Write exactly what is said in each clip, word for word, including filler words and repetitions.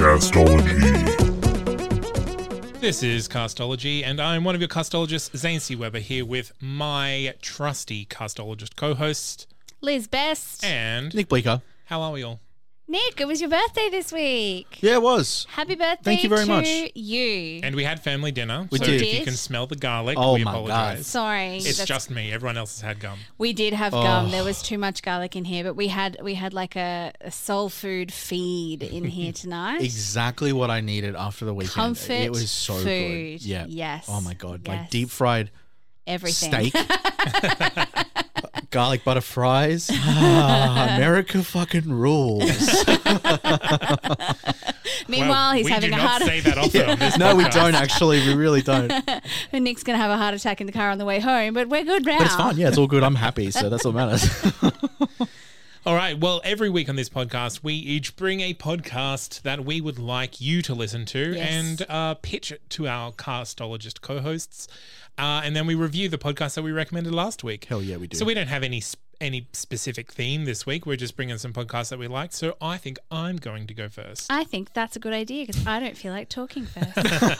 Castology. This is Castology, and I'm one of your castologists, Zane C. Weber, here with my trusty castologist co-host, Liz Best. And Nick Bleeker. How are we all? Nick, it was your birthday this week. Yeah, it was. Happy birthday. Thank you very to much. You. And we had family dinner. We so did. If you can smell the garlic, oh we apologise. Sorry. It's just me. Everyone else has had gum. We did have oh. gum. There was too much garlic in here, but we had we had like a, a soul food feed in here tonight. Exactly what I needed after the weekend. Comfort It was so food. Good. Yeah. Yes. Oh, my God. Yes. Like deep fried everything. Steak. Garlic butter fries. Ah, America fucking rules. Meanwhile, well, he's having a heart attack. We do not say that often yeah. on this No, podcast. We don't actually. We really don't. And Nick's going to have a heart attack in the car on the way home, but we're good now. But it's fine. Yeah, it's all good. I'm happy, so that's what matters. All right. Well, every week on this podcast, we each bring a podcast that we would like you to listen to yes. and uh, pitch it to our castologist co-hosts. Uh, and then we review the podcast that we recommended last week. Hell yeah, we do. So we don't have any sp- any specific theme this week. We're just bringing some podcasts that we like. So I think I'm going to go first. I think that's a good idea because I don't feel like talking first.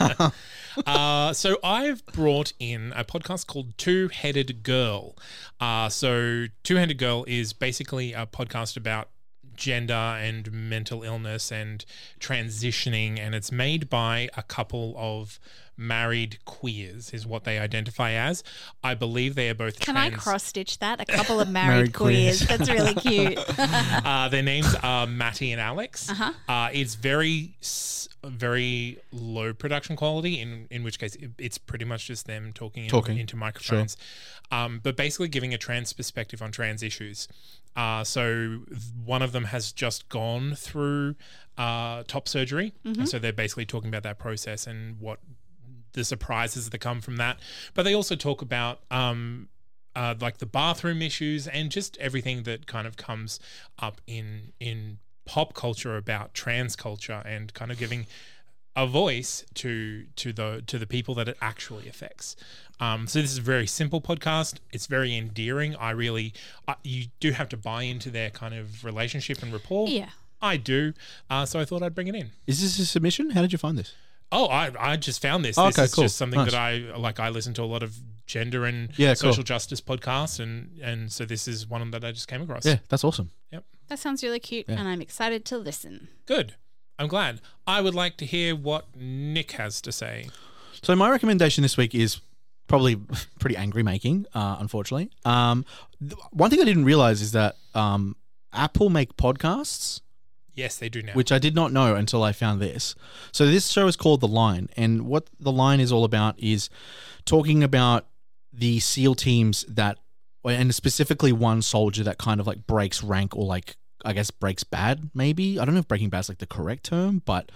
uh, so I've brought in a podcast called Two-Headed Girl. Uh, so Two-Headed Girl is basically a podcast about gender and mental illness and transitioning, and it's made by a couple of married queers is what they identify as. I believe they are both Can trans- I cross-stitch that? A couple of married, married queers. queers. That's really cute. uh, their names are Matty and Alex. Uh-huh. Uh, it's very, very low production quality, in, in which case it, it's pretty much just them talking, talking. In, into microphones. Sure. Um, but basically giving a trans perspective on trans issues. Uh, so one of them has just gone through uh, top surgery. Mm-hmm. And so they're basically talking about that process and what the surprises that come from that. But they also talk about um, uh, like the bathroom issues and just everything that kind of comes up in in pop culture about trans culture and kind of giving a voice to to the to the people that it actually affects. Um, so this is a very simple podcast. It's very endearing. I really I, you do have to buy into their kind of relationship and rapport. Yeah, I do. Uh, so I thought I'd bring it in. Is this a submission? How did you find this? Oh, I I just found this. Oh, okay, this is cool. Just something nice. That I like. I listen to a lot of gender and yeah, social cool. justice podcasts, and and so this is one that I just came across. Yeah, that's awesome. Yep, that sounds really cute, yeah. and I'm excited to listen. Good, I'm glad. I would like to hear what Nick has to say. So my recommendation this week is probably pretty angry making. Uh, unfortunately, um, th- one thing I didn't realize is that um, Apple make podcasts. Yes, they do now. Which I did not know until I found this. So this show is called The Line, and what The Line is all about is talking about the SEAL teams that, and specifically one soldier that kind of like breaks rank or like, I guess breaks bad maybe. I don't know if breaking bad is like the correct term, but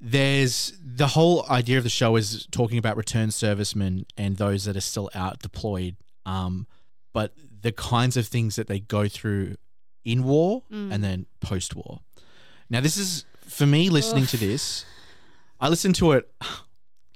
there's the whole idea of the show is talking about returned servicemen and those that are still out deployed, um, but the kinds of things that they go through in war mm. and then post-war. Now, this is, for me, listening Oof. to this, I listened to it,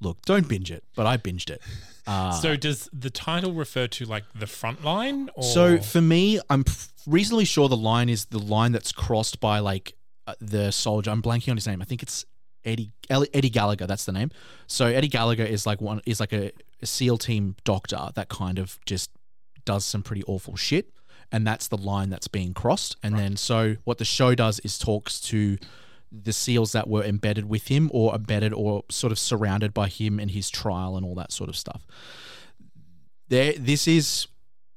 look, don't binge it, but I binged it. Uh, so does the title refer to, like, the front line? Or? So, for me, I'm reasonably sure the line is the line that's crossed by, like, uh, the soldier. I'm blanking on his name. I think it's Eddie Eddie Gallagher, that's the name. So, Eddie Gallagher is, like, one is like a, a SEAL team doctor that kind of just does some pretty awful shit. And that's the line that's being crossed. And right. then so what the show does is talks to the SEALs that were embedded with him or embedded or sort of surrounded by him and his trial and all that sort of stuff. There, this is,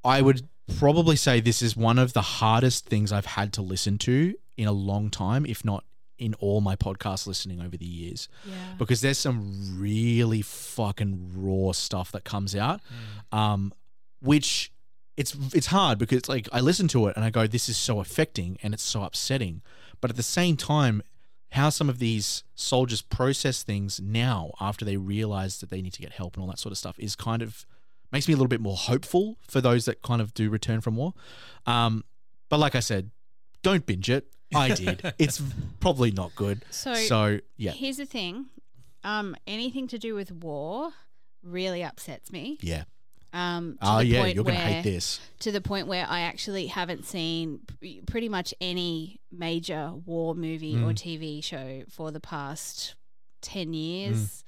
I would probably say this is one of the hardest things I've had to listen to in a long time, if not in all my podcast listening over the years, yeah. because there's some really fucking raw stuff that comes out, mm. um, which it's it's hard because it's like I listen to it and I go, this is so affecting and it's so upsetting. But at the same time, how some of these soldiers process things now after they realize that they need to get help and all that sort of stuff is kind of makes me a little bit more hopeful for those that kind of do return from war. Um, but like I said, don't binge it. I did. It's probably not good. So, so yeah. Here's the thing. Um, anything to do with war really upsets me. Yeah. Um, oh, yeah, you're going to hate this. To the point where I actually haven't seen pretty much any major war movie mm. or T V show for the past ten years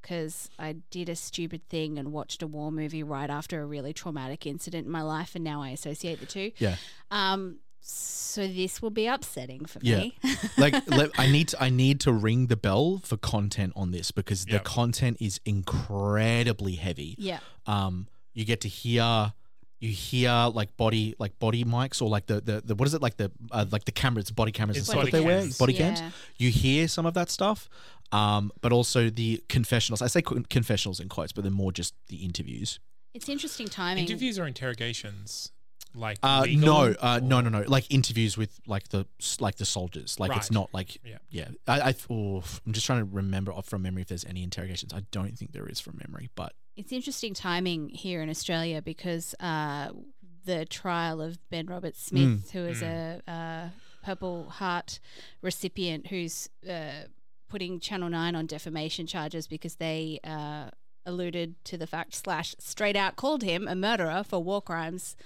because mm. I did a stupid thing and watched a war movie right after a really traumatic incident in my life, and now I associate the two. Yeah. Um. So this will be upsetting for yeah. me. Like, I need to, I need to ring the bell for content on this because yep. the content is incredibly heavy. Yeah. Um. You get to hear, you hear like body, like body mics or like the, the, the what is it like the, uh, like the cameras, body cameras and stuff that they wear, body yeah. cams. You hear some of that stuff. Um, but also the confessionals. I say confessionals in quotes, but they're more just the interviews. It's interesting timing. Interviews or interrogations. Like uh, no, uh, no, no, no. Like interviews with like the like the soldiers. Like right. it's not like yeah. yeah. I, I oh, I'm just trying to remember off from memory if there's any interrogations. I don't think there is from memory, but it's interesting timing here in Australia because uh, the trial of Ben Roberts Smith, mm. who is mm. a uh, Purple Heart recipient, who's uh, putting Channel Nine on defamation charges because they uh, alluded to the fact slash straight out called him a murderer for war crimes.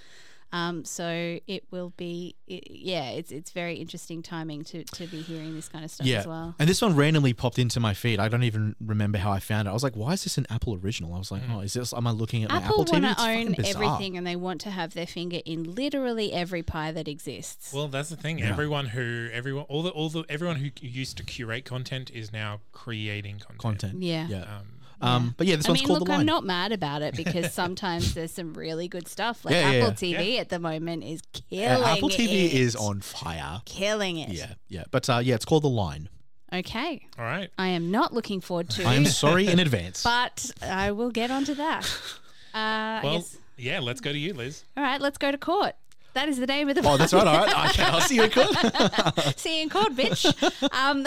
Um, so it will be, it, yeah, it's it's very interesting timing to, to be hearing this kind of stuff yeah. as well. And this one randomly popped into my feed. I don't even remember how I found it. I was like, why is this an Apple original? I was like, oh, is this, am I looking at Apple my Apple T V? Apple want to own everything and they want to have their finger in literally every pie that exists. Well, that's the thing. Yeah. Everyone who, everyone, all the, all the, everyone who used to curate content is now creating content. Content. Yeah. Yeah. Um, Yeah. Um, but yeah, this I one's mean, called look, The Line. I'm not mad about it because sometimes there's some really good stuff. Like yeah, yeah, Apple T V yeah. at the moment is killing uh, Apple T V it. is on fire. Killing it. Yeah, yeah. But uh, yeah, it's called The Line. Okay. All right. I am not looking forward to it. I am sorry in advance. But I will get onto that. Uh, well, I guess. yeah, let's go to you, Liz. All right, let's go to court. That is the name of the Oh, that's right. All right. Okay, I'll see you in court. See you in court, bitch. Um,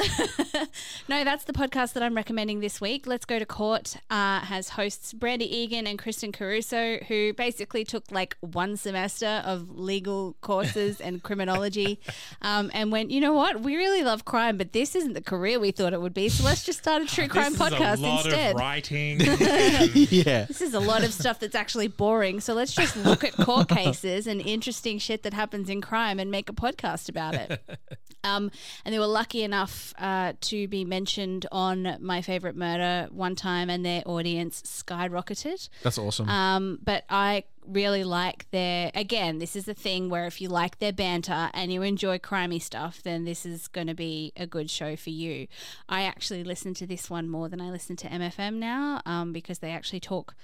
no, that's the podcast that I'm recommending this week. Let's Go to Court uh, has hosts Brandy Egan and Kristen Caruso, who basically took like one semester of legal courses and criminology um, and went, you know what? We really love crime, but this isn't the career we thought it would be. So let's just start a true crime this podcast is a lot instead. Of writing. yeah. This is a lot of stuff that's actually boring. So let's just look at court cases and interesting shit that happens in crime and make a podcast about it. Um, and they were lucky enough uh, to be mentioned on My Favorite Murder one time and their audience skyrocketed. That's awesome. Um, but I really like their, again, this is the thing where if you like their banter and you enjoy crimey stuff, then this is going to be a good show for you. I actually listen to this one more than I listen to M F M now um, because they actually talk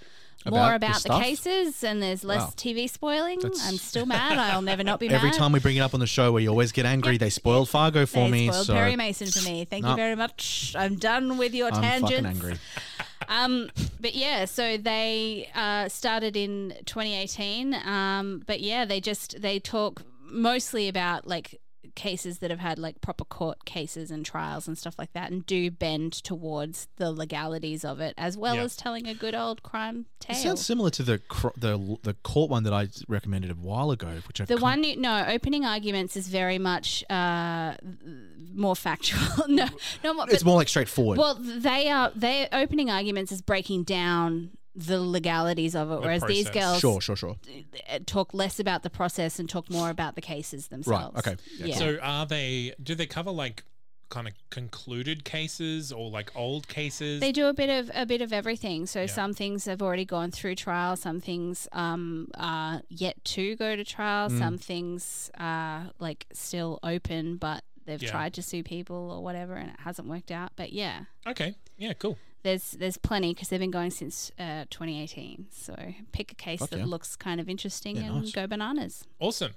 About more about the, the cases and there's less wow. T V spoiling. That's I'm still mad. I'll never not be Every mad. Every time we bring it up on the show where you always get angry, yep. they spoiled Fargo they for me. They spoiled so. Perry Mason for me. Thank no. you very much. I'm done with your I'm tangents. I'm fucking angry. Um, but yeah, so they uh, started in twenty eighteen. Um, but yeah, they just they talk mostly about like cases that have had like proper court cases and trials and stuff like that and do bend towards the legalities of it as well yeah. as telling a good old crime tale. It sounds similar to the cr- the the court one that I recommended a while ago. Which I've The one you, no, opening arguments is very much uh, more factual. no, no, more, It's more like straightforward. Well, they are their opening arguments is breaking down the legalities of it, the whereas process. these girls sure, sure, sure. talk less about the process and talk more about the cases themselves. Right, okay. Yeah, yeah. So are they – do they cover like kind of concluded cases or like old cases? They do a bit of a bit of everything. So yeah. some things have already gone through trial, some things um, are yet to go to trial, mm. some things are like still open but they've yeah. tried to sue people or whatever and it hasn't worked out. But yeah. Okay. Yeah, cool. There's there's plenty because they've been going since uh, twenty eighteen. So pick a case Fuck that yeah. looks kind of interesting yeah, and nice. go bananas. Awesome.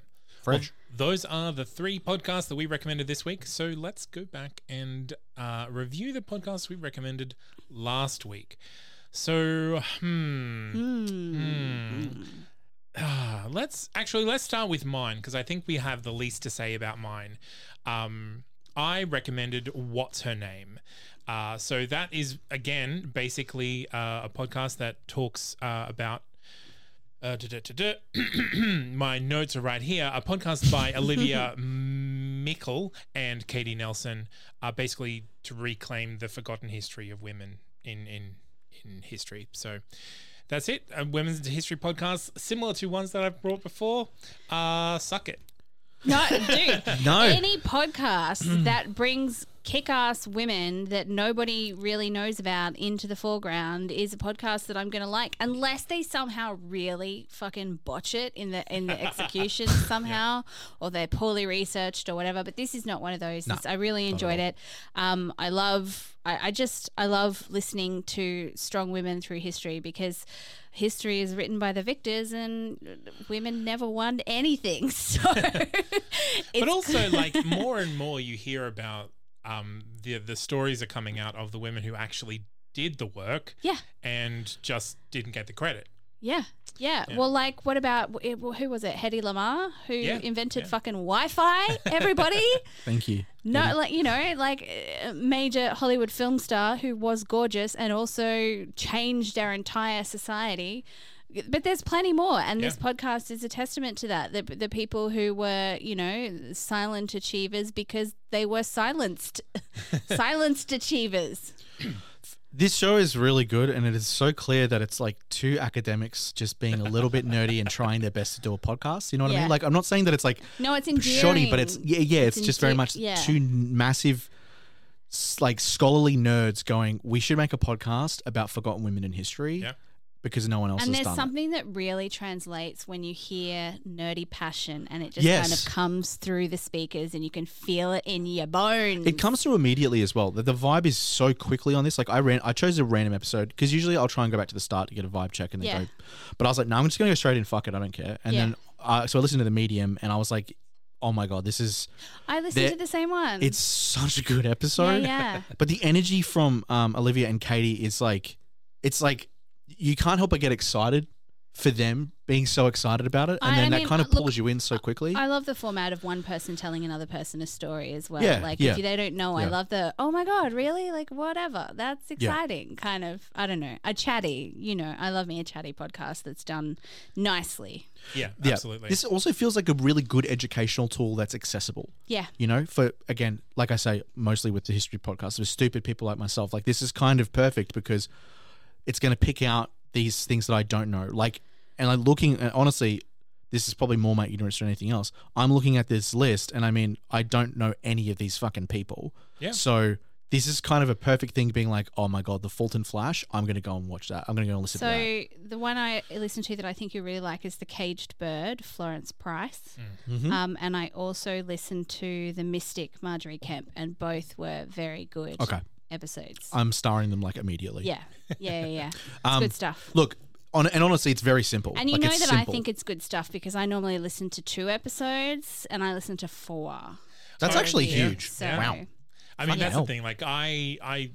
fresh. Well, those are the three podcasts that we recommended this week. So let's go back and uh, review the podcasts we recommended last week. So, hmm. Mm. hmm. Uh, let's actually, let's start with mine because I think we have the least to say about mine. Um, I recommended What's Her Name? Uh, so that is, again, basically uh, a podcast that talks uh, about Uh, duh, duh, duh, duh. My notes are right here. A podcast by Olivia Mikkel and Katie Nelson, uh, basically to reclaim the forgotten history of women in in, in history. So that's it. A women's history podcast, similar to ones that I've brought before. Uh, suck it. No, dude. No. Any podcast that brings kick-ass women that nobody really knows about into the foreground is a podcast that I'm going to like, unless they somehow really fucking botch it in the in the execution somehow, yeah. or they're poorly researched or whatever. But this is not one of those. No. This, I really enjoyed it. Um, I love. I, I just I love listening to strong women through history, because history is written by the victors, and women never won anything. So, but also, like, more and more you hear about. Um, the the stories are coming out of the women who actually did the work, yeah, and just didn't get the credit. Yeah, yeah. yeah. Well, like, what about who was it? Hedy Lamarr, who yeah. invented yeah. fucking Wi-Fi. Everybody, thank you. No, yeah. like you know, like a major Hollywood film star who was gorgeous and also changed our entire society. But there's plenty more, and yeah. this podcast is a testament to that. The, the people who were, you know, silent achievers because they were silenced. Silenced achievers. This show is really good, and it is so clear that it's like two academics just being a little bit nerdy and trying their best to do a podcast. You know what yeah. I mean? Like, I'm not saying that it's like no, it's endearing. Shoddy, but it's yeah, yeah, it's, it's just endear- very much yeah. two massive, like, scholarly nerds going, we should make a podcast about forgotten women in history. Yeah. Because no one else and has done it. And there's something that really translates when you hear nerdy passion, and it just yes. kind of comes through the speakers and you can feel it in your bones. It comes through immediately as well. The, the vibe is so quickly on this. Like, I ran, I chose a random episode because usually I'll try and go back to the start to get a vibe check and then yeah. go. But I was like, no, I'm just going to go straight in. Fuck it. I don't care. And yeah. then uh, so I listened to The Medium and I was like, oh my God, this is... I listened to the same one. It's such a good episode. Yeah, yeah. But the energy from um, Olivia and Katie is like... It's like... You can't help but get excited for them being so excited about it, and I, then I that mean, kind of look, pulls you in so quickly. I love the format of one person telling another person a story as well. Yeah, like yeah. if you, they don't know, yeah. I love the oh my God, really? Like whatever. That's exciting. Yeah. Kind of. I don't know. A chatty. You know, I love me a chatty podcast that's done nicely. Yeah, yeah, absolutely. This also feels like a really good educational tool that's accessible. Yeah. You know, for, again, like I say, mostly with the history podcast, with stupid people like myself, like this is kind of perfect because it's going to pick out these things that I don't know. Like, and I'm looking, and honestly, this is probably more my ignorance than anything else. I'm looking at this list and I mean, I don't know any of these fucking people. Yeah. So this is kind of a perfect thing being like, oh my God, the Fulton Flash. I'm going to go and watch that. I'm going to go and listen so to that. So the one I listened to that I think you really like is The Caged Bird, Florence Price. Mm-hmm. Um, and I also listened to The Mystic, Marjorie Kemp, and both were very good. Okay. Episodes. I'm starring them like immediately. Yeah, yeah, yeah. yeah. It's um, good stuff. Look, on, and honestly, it's very simple. And you like, know that simple. I think it's good stuff because I normally listen to two episodes and I listen to four. That's so actually huge. huge. So, yeah. Wow. I mean, Funny that's hell. the thing. Like, I, I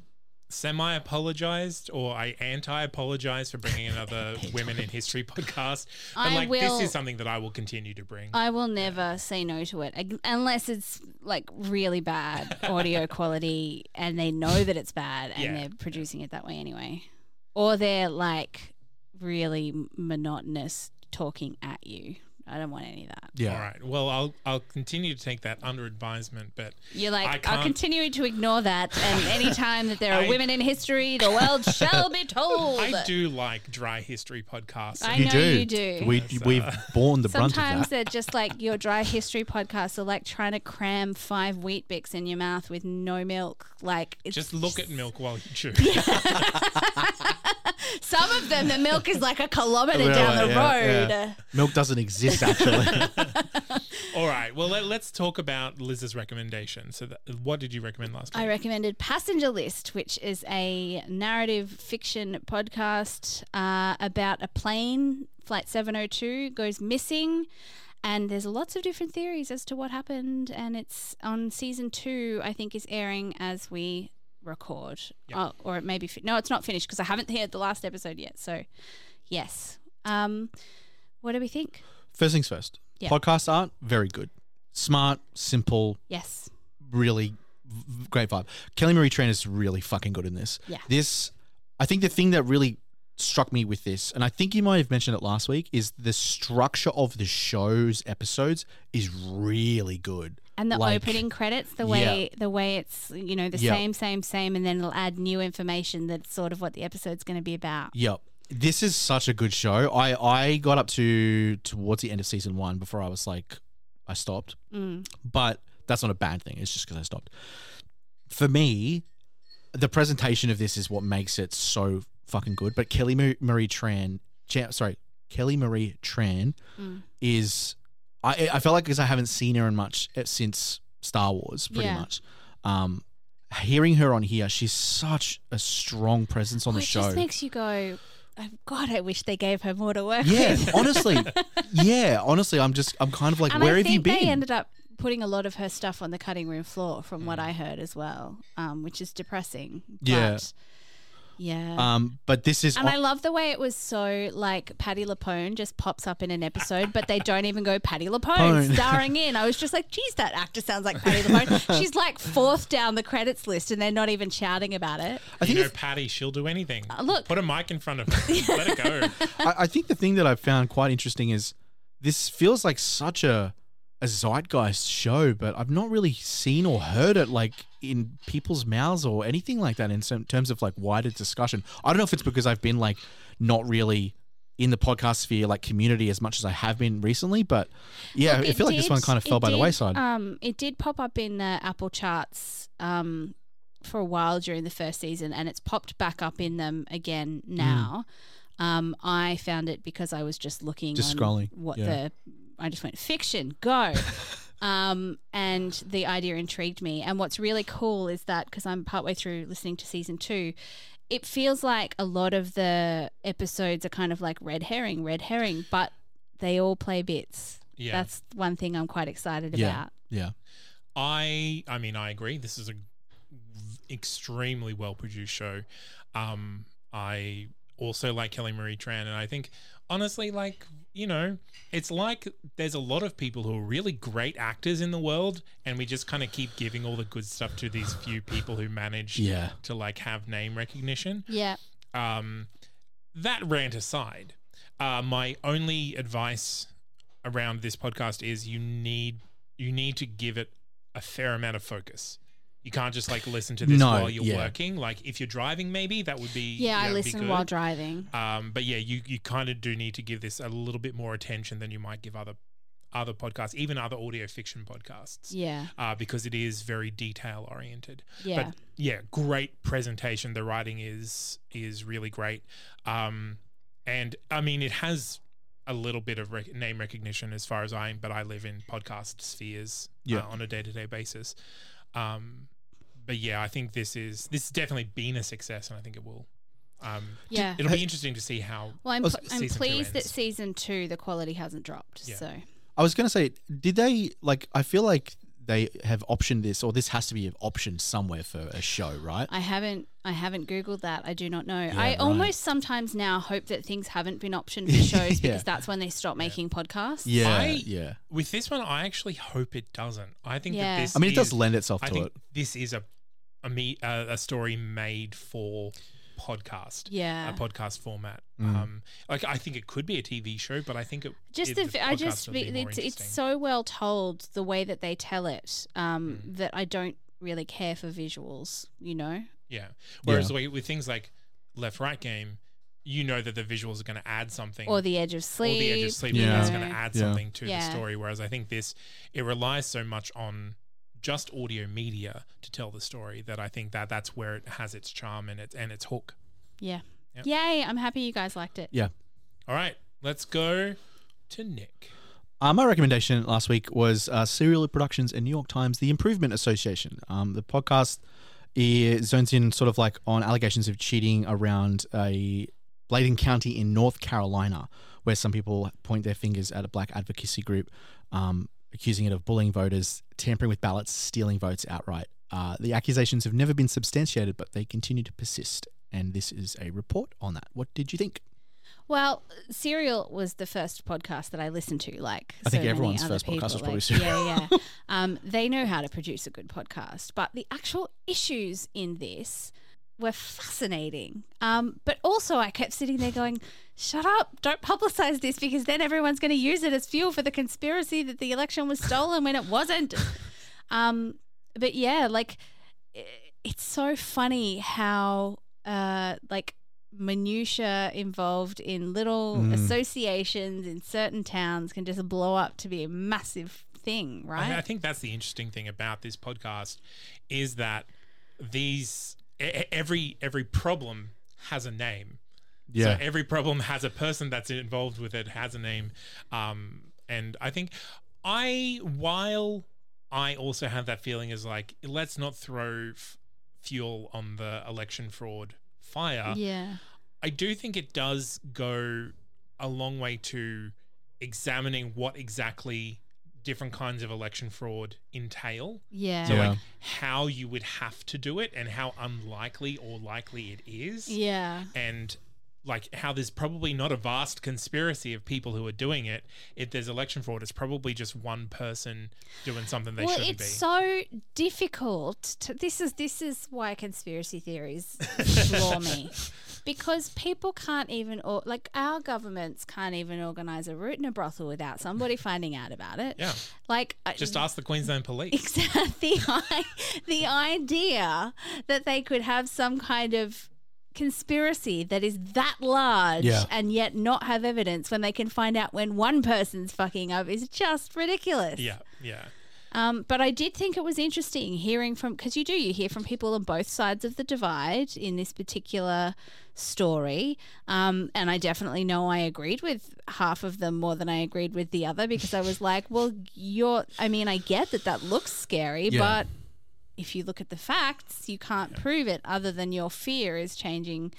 semi-apologized or I anti-apologized for bringing another Women in History podcast. But I like, will, this is something that I will continue to bring. I will never yeah. say no to it unless it's like really bad audio quality and they know that it's bad and yeah. they're producing it that way anyway. Or they're like really monotonous talking at you. I don't want any of that. Yeah. All right. Well, I'll I'll continue to take that under advisement, but you're like I'll continue to ignore that, and any time that there are I, women in history, the world shall be told. I do like dry history podcasts. I you know do. you do. We yeah, so. we've borne the brunt of that. Sometimes they're just like your dry history podcasts are like trying to cram five wheat bix in your mouth with no milk. Like it's just look just... at milk while you chew. Some of them, the milk is like a kilometre really, down the yeah, road. Yeah. Milk doesn't exist, actually. All right. Well, let, let's talk about Liz's recommendation. So that, what did you recommend last week? I recommended Passenger List, which is a narrative fiction podcast uh, about a plane, Flight seven oh two, goes missing. And there's lots of different theories as to what happened. And it's on season two, I think, is airing as we record. Yep. Oh, or it may be... Fi- no, it's not finished because I haven't heard the last episode yet. So, yes. Um, what do we think? First things first. Yep. Podcast art, very good. Smart, simple. Yes. Really v- great vibe. Kelly Marie Tran is really fucking good in this. Yeah. This... I think the thing that really struck me with this, and I think you might have mentioned it last week, is the structure of the show's episodes is really good. And the like, opening credits, the way yeah. the way it's, you know, the yep. same, same, same, and then it'll add new information that's sort of what the episode's going to be about. Yep. This is such a good show. I, I got up to towards the end of season one before I was like, I stopped. Mm. But that's not a bad thing. It's just because I stopped. For me, the presentation of this is what makes it so fucking good. But Kelly Marie Tran, sorry, Kelly Marie Tran mm. is, I I felt like because I haven't seen her in much since Star Wars, pretty yeah. much. Um, hearing her on here, she's such a strong presence on oh, the it show. It just makes you go, oh, God, I wish they gave her more to work yeah, with. Yeah, honestly. Yeah, honestly, I'm just, I'm kind of like, and where I have you been? I think they ended up putting a lot of her stuff on the cutting room floor from mm. what I heard as well, um, which is depressing. Yeah. But yeah. Um, but this is, and on- I love the way it was so like Patti LuPone just pops up in an episode, but they don't even go Patti LuPone starring in. I was just like, geez, that actor sounds like Patti LuPone. She's like fourth down the credits list, and they're not even shouting about it. I you think know, Patti, she'll do anything. Uh, look, put a mic in front of her, let it go. I, I think the thing that I found quite interesting is this feels like such a a zeitgeist show, but I've not really seen or heard it like in people's mouths or anything like that in terms of like wider discussion. I don't know if it's because I've been like not really in the podcast sphere, like community, as much as I have been recently, but yeah, Look, I feel did, like this one kind of fell by did, the wayside. Um, it did pop up in the Apple charts um, for a while during the first season, and it's popped back up in them again now. Mm. Um, I found it because I was just looking, just scrolling, what yeah. the. I just went, fiction, go. um, and the idea intrigued me. And what's really cool is that, because I'm partway through listening to season two, it feels like a lot of the episodes are kind of like red herring, red herring, but they all play bits. Yeah. That's one thing I'm quite excited yeah. about. Yeah. I I mean, I agree. This is an extremely well-produced show. Um, I also like Kelly Marie Tran, and I think, honestly, like, you know, it's like there's a lot of people who are really great actors in the world, and we just kind of keep giving all the good stuff to these few people who manage yeah. to like have name recognition. Yeah. Um, that rant aside, uh, my only advice around this podcast is you need you need to give it a fair amount of focus. You can't just like listen to this no, while you're yeah. working. Like if you're driving, maybe that would be yeah. That I listen while driving. Um, but yeah, you you kind of do need to give this a little bit more attention than you might give other other podcasts, even other audio fiction podcasts. Yeah, uh, because it is very detail oriented. Yeah, but yeah, great presentation. The writing is is really great. Um, and I mean, it has a little bit of rec- name recognition as far as I am, but I live in podcast spheres yeah. uh, on a day to day basis. Um, But yeah, I think this is this has definitely been a success, and I think it will. Um, yeah, it'll be interesting to see how. Well, I'm, pl- I'm pleased that season two the quality hasn't dropped. Yeah. So I was going to say, did they like? I feel like they have optioned this, or this has to be an option somewhere for a show, right? I haven't, I haven't Googled that. I do not know. Yeah, I right. almost sometimes now hope that things haven't been optioned for shows yeah. because that's when they stop yeah. making podcasts. Yeah, I, yeah. With this one, I actually hope it doesn't. I think yeah. that this. I mean, it is, does lend itself I to think it. This is a. A, me, uh, a story made for podcast, yeah, a podcast format. Mm. Um, like I think it could be a T V show, but I think it just it, the, the I just it's, it's so well told the way that they tell it um, mm. that I don't really care for visuals, you know. Yeah. Whereas yeah. with things like Left Right Game, you know that the visuals are going to add something, or The Edge of Sleep, or The Edge of Sleep, yeah, that's going to add yeah. something to yeah. the story. Whereas I think this it relies so much on just audio media to tell the story that I think that that's where it has its charm and its and its hook. Yeah. Yep. Yay, I'm happy you guys liked it. Yeah. All right, let's go to Nick. Uh, my recommendation last week was uh, Serial Productions and New York Times' The Improvement Association. Um, the podcast is, zones in sort of like on allegations of cheating around a Bladen County in North Carolina, where some people point their fingers at a black advocacy group, um, accusing it of bullying voters, tampering with ballots, stealing votes outright. Uh, the accusations have never been substantiated, but they continue to persist. And this is a report on that. What did you think? Well, Serial was the first podcast that I listened to. Like, I think so everyone's first people. podcast was probably like, Serial. Yeah, yeah. Um, they know how to produce a good podcast, but the actual issues in this were fascinating. Um, but also, I kept sitting there going, "Shut up! Don't publicize this because then everyone's going to use it as fuel for the conspiracy that the election was stolen when it wasn't." Um, but yeah, like, it's so funny how uh, like. minutia involved in little mm. associations in certain towns can just blow up to be a massive thing, right? And I think that's the interesting thing about this podcast is that these every every problem has a name. Yeah. So every problem has a person that's involved with it, has a name. Um, and I think I, while I also have that feeling is like, let's not throw f- fuel on the election fraud fire. Yeah. I do think it does go a long way to examining what exactly different kinds of election fraud entail. Yeah. So, yeah. like, how you would have to do it and how unlikely or likely it is. Yeah. And, like, how there's probably not a vast conspiracy of people who are doing it. If there's election fraud, it's probably just one person doing something they well, shouldn't be. Well, it's so difficult. To, this is this is why conspiracy theories floor me, because people can't even or, like our governments can't even organise a root in a brothel without somebody finding out about it. Yeah, like just I, ask the Queensland Police. Exactly. The, the idea that they could have some kind of conspiracy that is that large yeah. and yet not have evidence when they can find out when one person's fucking up is just ridiculous. Yeah, yeah. Um, but I did think it was interesting hearing from, because you do, you hear from people on both sides of the divide in this particular story. Um, and I definitely know I agreed with half of them more than I agreed with the other because I was like, well, you're, I mean, I get that that looks scary, yeah. but if you look at the facts, you can't yeah. prove it other than your fear is changing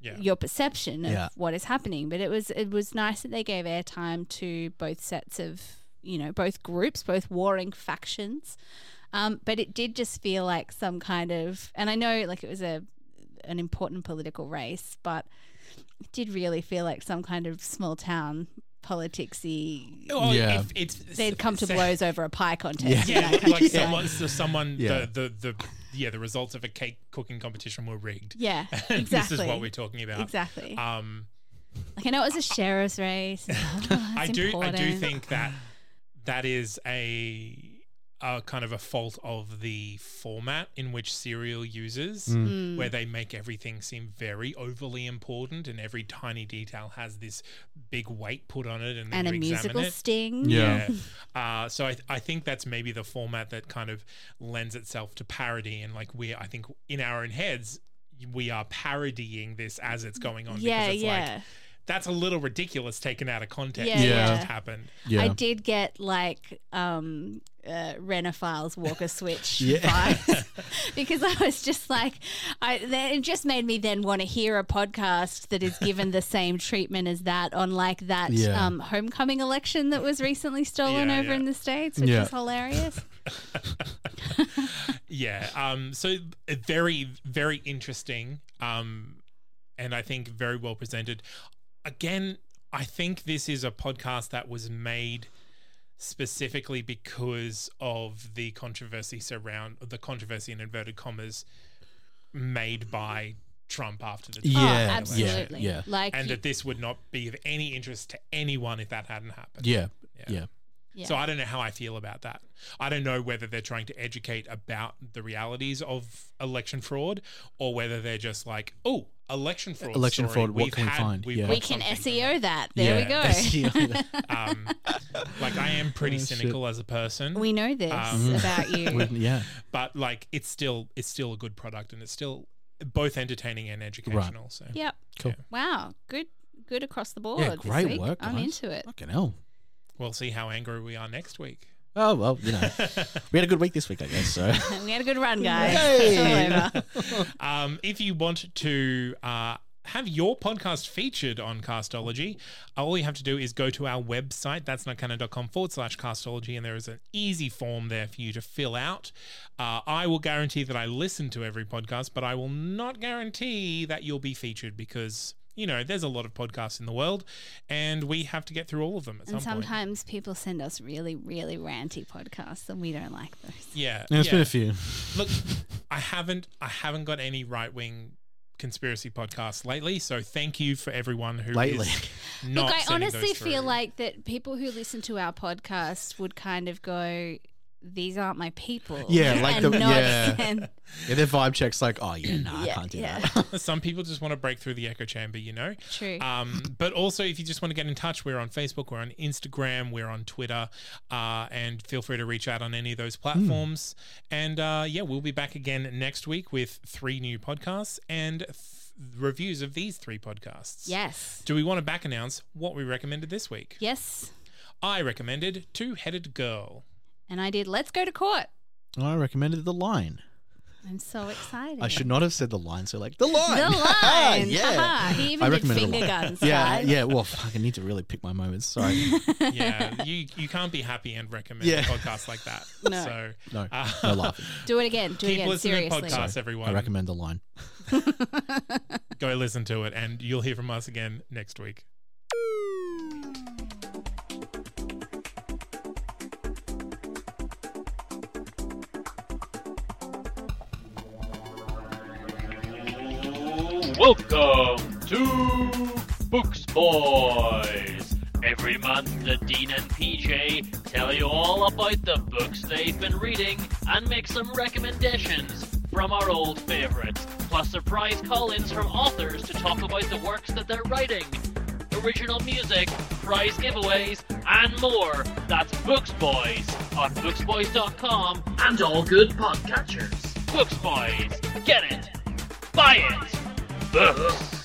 yeah. your perception of yeah. what is happening. But it was it was nice that they gave airtime to both sets of, you know, both groups, both warring factions. Um, but it did just feel like some kind of, and I know like it was a an important political race, but it did really feel like some kind of small town politics-y. Oh, yeah. if it's, They'd come to so, blows over a pie contest. Yeah, yeah like someone, so someone yeah. The, the, the, yeah, the results of a cake cooking competition were rigged. Yeah, exactly. This is what we're talking about. Exactly. Um, like I know it was a sheriff's race. Oh, I do, important. I do think that that is a... Uh, kind of a fault of the format in which Serial uses mm. where they make everything seem very overly important and every tiny detail has this big weight put on it and, and a musical it. sting. Yeah. yeah. Uh, so I, th- I think that's maybe the format that kind of lends itself to parody and like we I think in our own heads we are parodying this as it's going on yeah, because it's yeah. like that's a little ridiculous taken out of context. Yeah, yeah. Just happened. Yeah. I did get like um, uh, Renophiles Walker Switch yeah. vibes because I was just like, I, they, it just made me then want to hear a podcast that is given the same treatment as that on like that yeah. um, homecoming election that was recently stolen yeah, over yeah. in the States, which yeah. was hilarious. yeah. Um, so very, very interesting um, and I think very well presented. Again, I think this is a podcast that was made specifically because of the controversy surround the controversy in inverted commas made by Trump after the yeah, oh, absolutely, yeah, yeah. Like and you- that this would not be of any interest to anyone if that hadn't happened. Yeah, yeah. yeah. Yeah. So I don't know how I feel about that. I don't know whether they're trying to educate about the realities of election fraud or whether they're just like, oh, election fraud. Election story. fraud, what We've can had, we find? We've yeah. We can S E O that. There yeah. we go. um, like I am pretty oh, cynical shit. as a person. We know this um, about you. yeah. But like it's still it's still a good product and it's still both entertaining and educational. Right. So yep. cool. yeah. Wow. Good good across the board. Yeah, great this week. work. Guys. I'm into it. Fucking hell. We'll see how angry we are next week. Oh, well, you know. We had a good week this week, I guess. So we had a good run, guys. Hey. um, if you want to uh, have your podcast featured on Castology, all you have to do is go to our website, that's notcanon.com forward slash Castology, and there is an easy form there for you to fill out. Uh, I will guarantee that I listen to every podcast, but I will not guarantee that you'll be featured because, you know, there's a lot of podcasts in the world and we have to get through all of them at and some point. And sometimes people send us really, really ranty podcasts and we don't like those. Yeah. yeah there's yeah. been a few. Look, I haven't, I haven't got any right-wing conspiracy podcasts lately, so thank you for everyone who lately. Is not Look, I honestly feel like that people who listen to our podcast would kind of go, these aren't my people. Yeah, like the yeah. And, yeah, their vibe check's like, oh yeah, no, nah, yeah, I can't do yeah. that. Some people just want to break through the echo chamber, you know. True. Um, but also, if you just want to get in touch, we're on Facebook, we're on Instagram, we're on Twitter, uh, and feel free to reach out on any of those platforms. Mm. And uh, yeah, we'll be back again next week with three new podcasts and th- reviews of these three podcasts. Yes. Do we want to back announce what we recommended this week? Yes. I recommended Two-Headed Girl. And I did Let's Go to Court. I recommended The Line. I'm so excited. I should not have said The Line, so like, The Line. The Line. yeah. Uh-huh. He even I did finger guns. yeah, yeah. Well, fuck, I need to really pick my moments. Sorry. yeah, you you can't be happy and recommend yeah. a podcast like that. No. So, no, uh, no laughing. Do it again. Do it again. Seriously. Keep listening to podcasts, so, everyone. I recommend The Line. Go listen to it and you'll hear from us again next week. Welcome to Books Boys. Every month, Nadine and P J tell you all about the books they've been reading and make some recommendations from our old favorites, plus surprise call-ins from authors to talk about the works that they're writing, original music, prize giveaways, and more. That's Books Boys on books boys dot com and all good podcatchers. Books Boys. Get it. Buy it. Books.